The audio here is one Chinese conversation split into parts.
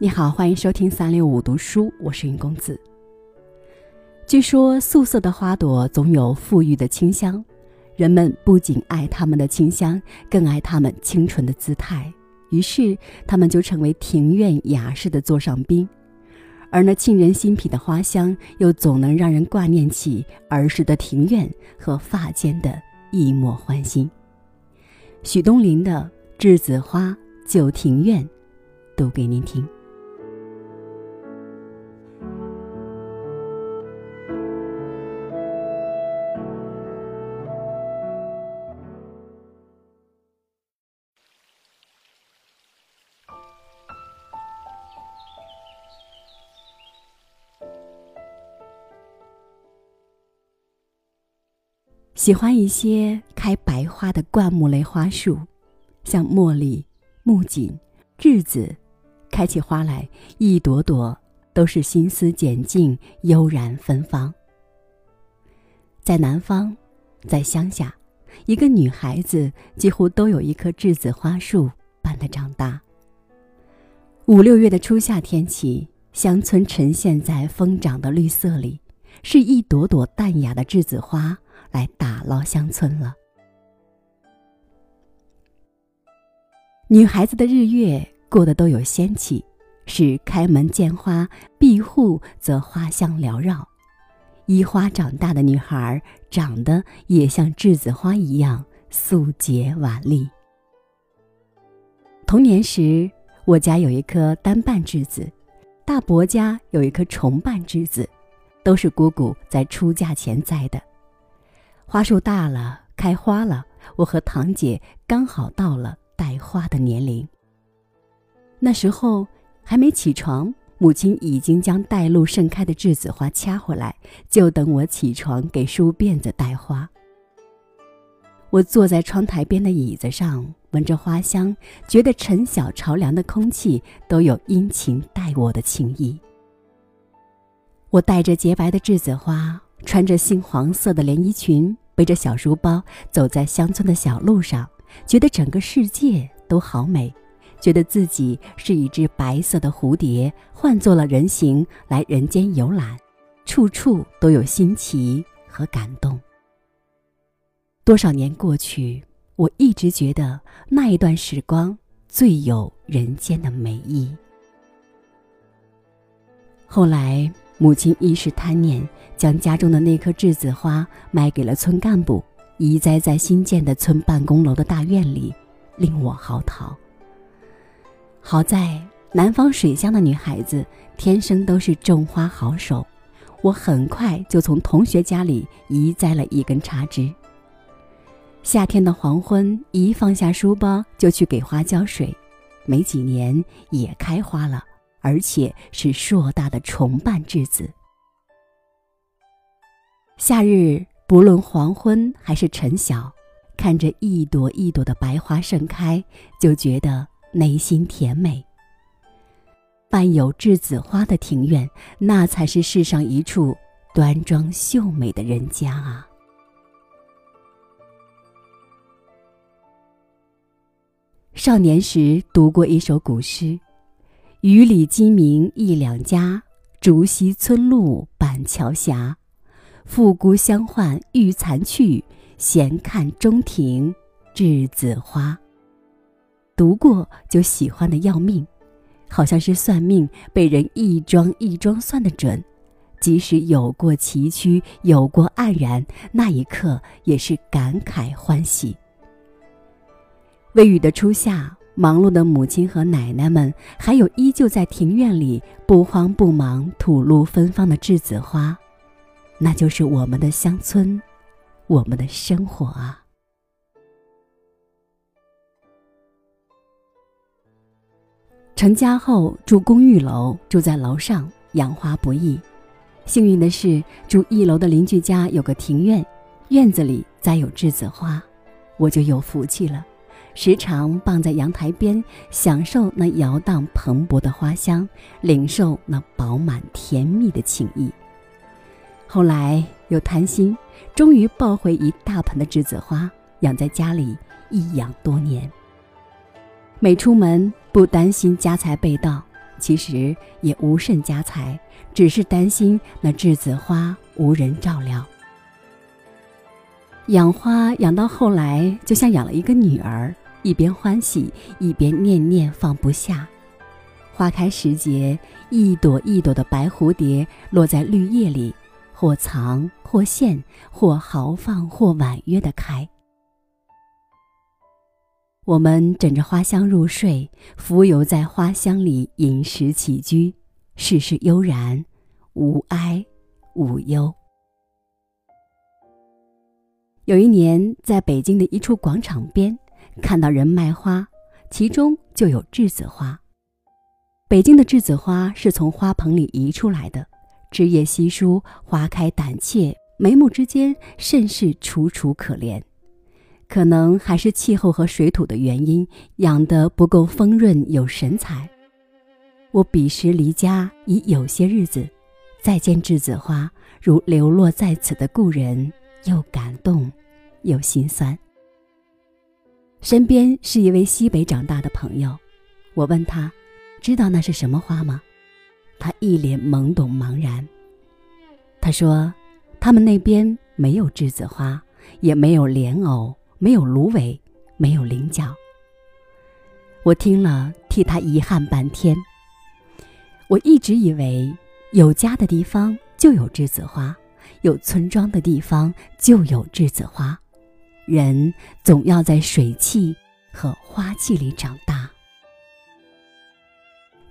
你好，欢迎收听365读书，我是云公子。据说素色的花朵总有馥郁的清香，人们不仅爱它们的清香，更爱它们清纯的姿态，于是它们就成为庭院雅士的座上宾。而那沁人心脾的花香，又总能让人挂念起儿时的庭院和发间的一抹欢欣。许东林的《栀子花旧庭院》读给您听。喜欢一些开白花的灌木类花树，像茉莉、木槿、栀子，开起花来一朵朵都是心思简净，悠然芬芳。在南方，在乡下，一个女孩子几乎都有一棵栀子花树伴她长大。5、6月的初夏天起，乡村沉陷在疯长的绿色里，是一朵朵淡雅的栀子花来打捞乡村了。女孩子的日月过得都有仙气，是开门见花，闭户则花香缭绕。依花长大的女孩，长得也像栀子花一样素洁婉丽。童年时，我家有一棵单瓣栀子，大伯家有一棵重瓣栀子，都是姑姑在出嫁前栽的。花树大了，开花了，我和堂姐刚好到了带花的年龄。那时候还没起床，母亲已经将带露盛开的栀子花掐回来，就等我起床给梳辫子带花。我坐在窗台边的椅子上，闻着花香，觉得晨晓朝凉的空气都有殷勤待我的情意。我带着洁白的栀子花，穿着杏黄色的连衣裙，背着小书包，走在乡村的小路上，觉得整个世界都好美，觉得自己是一只白色的蝴蝶，换作了人形来人间游览，处处都有新奇和感动。多少年过去，我一直觉得那一段时光最有人间的美意。后来母亲一时贪念，将家中的那棵栀子花卖给了村干部，移栽在新建的村办公楼的大院里，令我嚎啕。好在南方水乡的女孩子天生都是种花好手，我很快就从同学家里移栽了一根插枝。夏天的黄昏，一放下书包就去给花浇水，没几年也开花了，而且是硕大的重瓣栀子。夏日不论黄昏还是晨晓，看着一朵一朵的白花盛开，就觉得内心甜美。伴有栀子花的庭院，那才是世上一处端庄秀美的人家啊。少年时读过一首古诗：雨里鸡鸣一两家，竹溪村路板桥斜。复姑相唤玉蚕去，闲看中庭栀子花。读过就喜欢的要命，好像是算命被人一桩一桩算得准。即使有过崎岖，有过黯然，那一刻也是感慨欢喜。微雨的初夏，忙碌的母亲和奶奶们，还有依旧在庭院里不慌不忙吐露芬芳的栀子花，那就是我们的乡村，我们的生活啊。成家后住公寓楼，住在楼上，养花不易。幸运的是，住一楼的邻居家有个庭院，院子里栽有栀子花，我就有福气了。时常傍在阳台边，享受那摇荡蓬勃的花香，领受那饱满甜蜜的情意。后来又贪心，终于抱回一大盆的栀子花，养在家里一养多年。每出门不担心家财被盗，其实也无甚家财，只是担心那栀子花无人照料。养花养到后来就像养了一个女儿，一边欢喜一边念念放不下。花开时节，一朵一朵的白蝴蝶落在绿叶里，或藏或现，或豪放或婉约的开。我们枕着花香入睡，浮游在花香里，饮食起居，世事悠然，无哀无忧。有一年在北京的一处广场边看到人卖花，其中就有栀子花。北京的栀子花是从花棚里移出来的，枝叶稀疏，花开胆怯，眉目之间甚是楚楚可怜。可能还是气候和水土的原因，养得不够丰润有神采。我彼时离家已有些日子，再见栀子花，如流落在此的故人，又感动又心酸。身边是一位西北长大的朋友，我问他知道那是什么花吗？他一脸懵懂茫然。他说他们那边没有栀子花，也没有莲藕，没有芦苇，没有菱角。我听了替他遗憾半天。我一直以为有家的地方就有栀子花，有村庄的地方就有栀子花，人总要在水汽和花气里长大。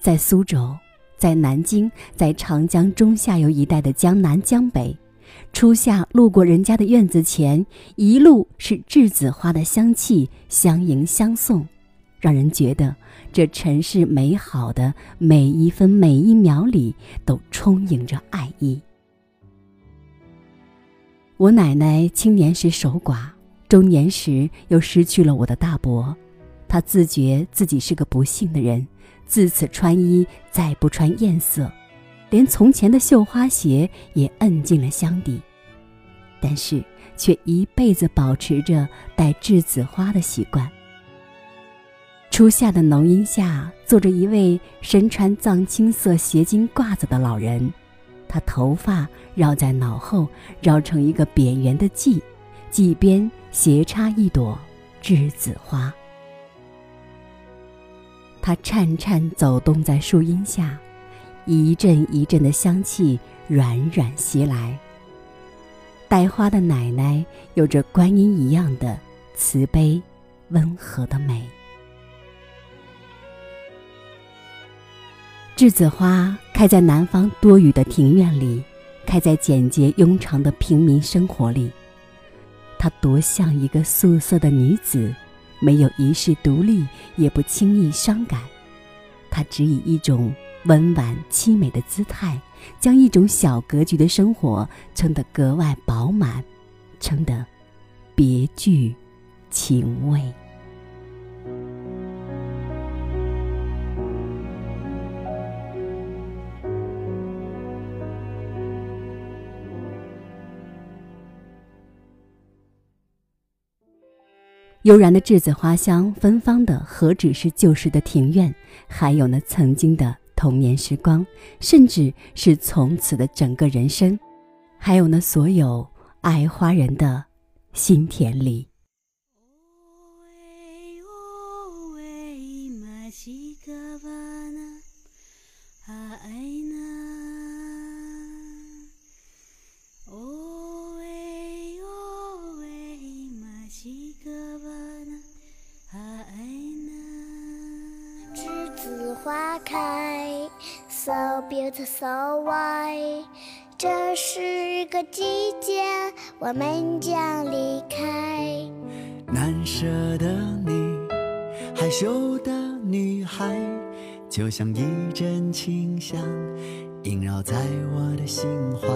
在苏州，在南京，在长江中下游一带的江南江北，初夏路过人家的院子前，一路是栀子花的香气相迎相送，让人觉得这尘世美好的每一分每一秒里都充盈着爱意。我奶奶青年时守寡，中年时又失去了我的大伯，她自觉自己是个不幸的人，自此穿衣再不穿艳色，连从前的绣花鞋也摁进了箱底，但是却一辈子保持着戴栀子花的习惯。初夏的浓荫下，坐着一位身穿藏青色斜襟褂子的老人，他头发绕在脑后，绕成一个扁圆的髻，髻边斜插一朵栀子花。他颤颤走动在树荫下，一阵一阵的香气软软袭来。带花的奶奶有着观音一样的慈悲温和的美。栀子花开在南方多雨的庭院里，开在简洁庸常的平民生活里。它多像一个素色的女子，没有一世独立，也不轻易伤感。它只以一种温婉凄美的姿态，将一种小格局的生活撑得格外饱满，撑得别具情味。悠然的栀子花香芬芳的何止是旧时的庭院，还有那曾经的童年时光，甚至是从此的整个人生，还有那所有爱花人的心田里。花开 so beautiful so white， 这是个季节，我们将离开。难舍的你，害羞的女孩，就像一阵清香萦绕在我的心怀。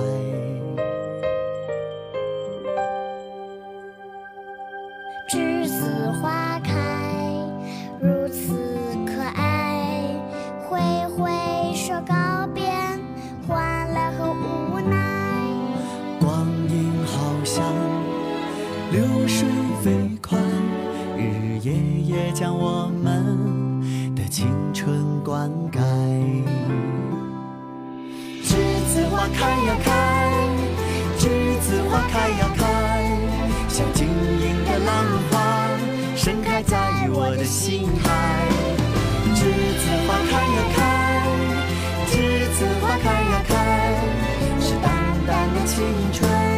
栀子花开如此流水飞快，日日夜夜将我们的青春灌溉。花开呀开，栀子花开呀开，像晶莹的浪花，盛开在我的心海。栀子花开呀开，栀子花开呀开，是淡淡的青春。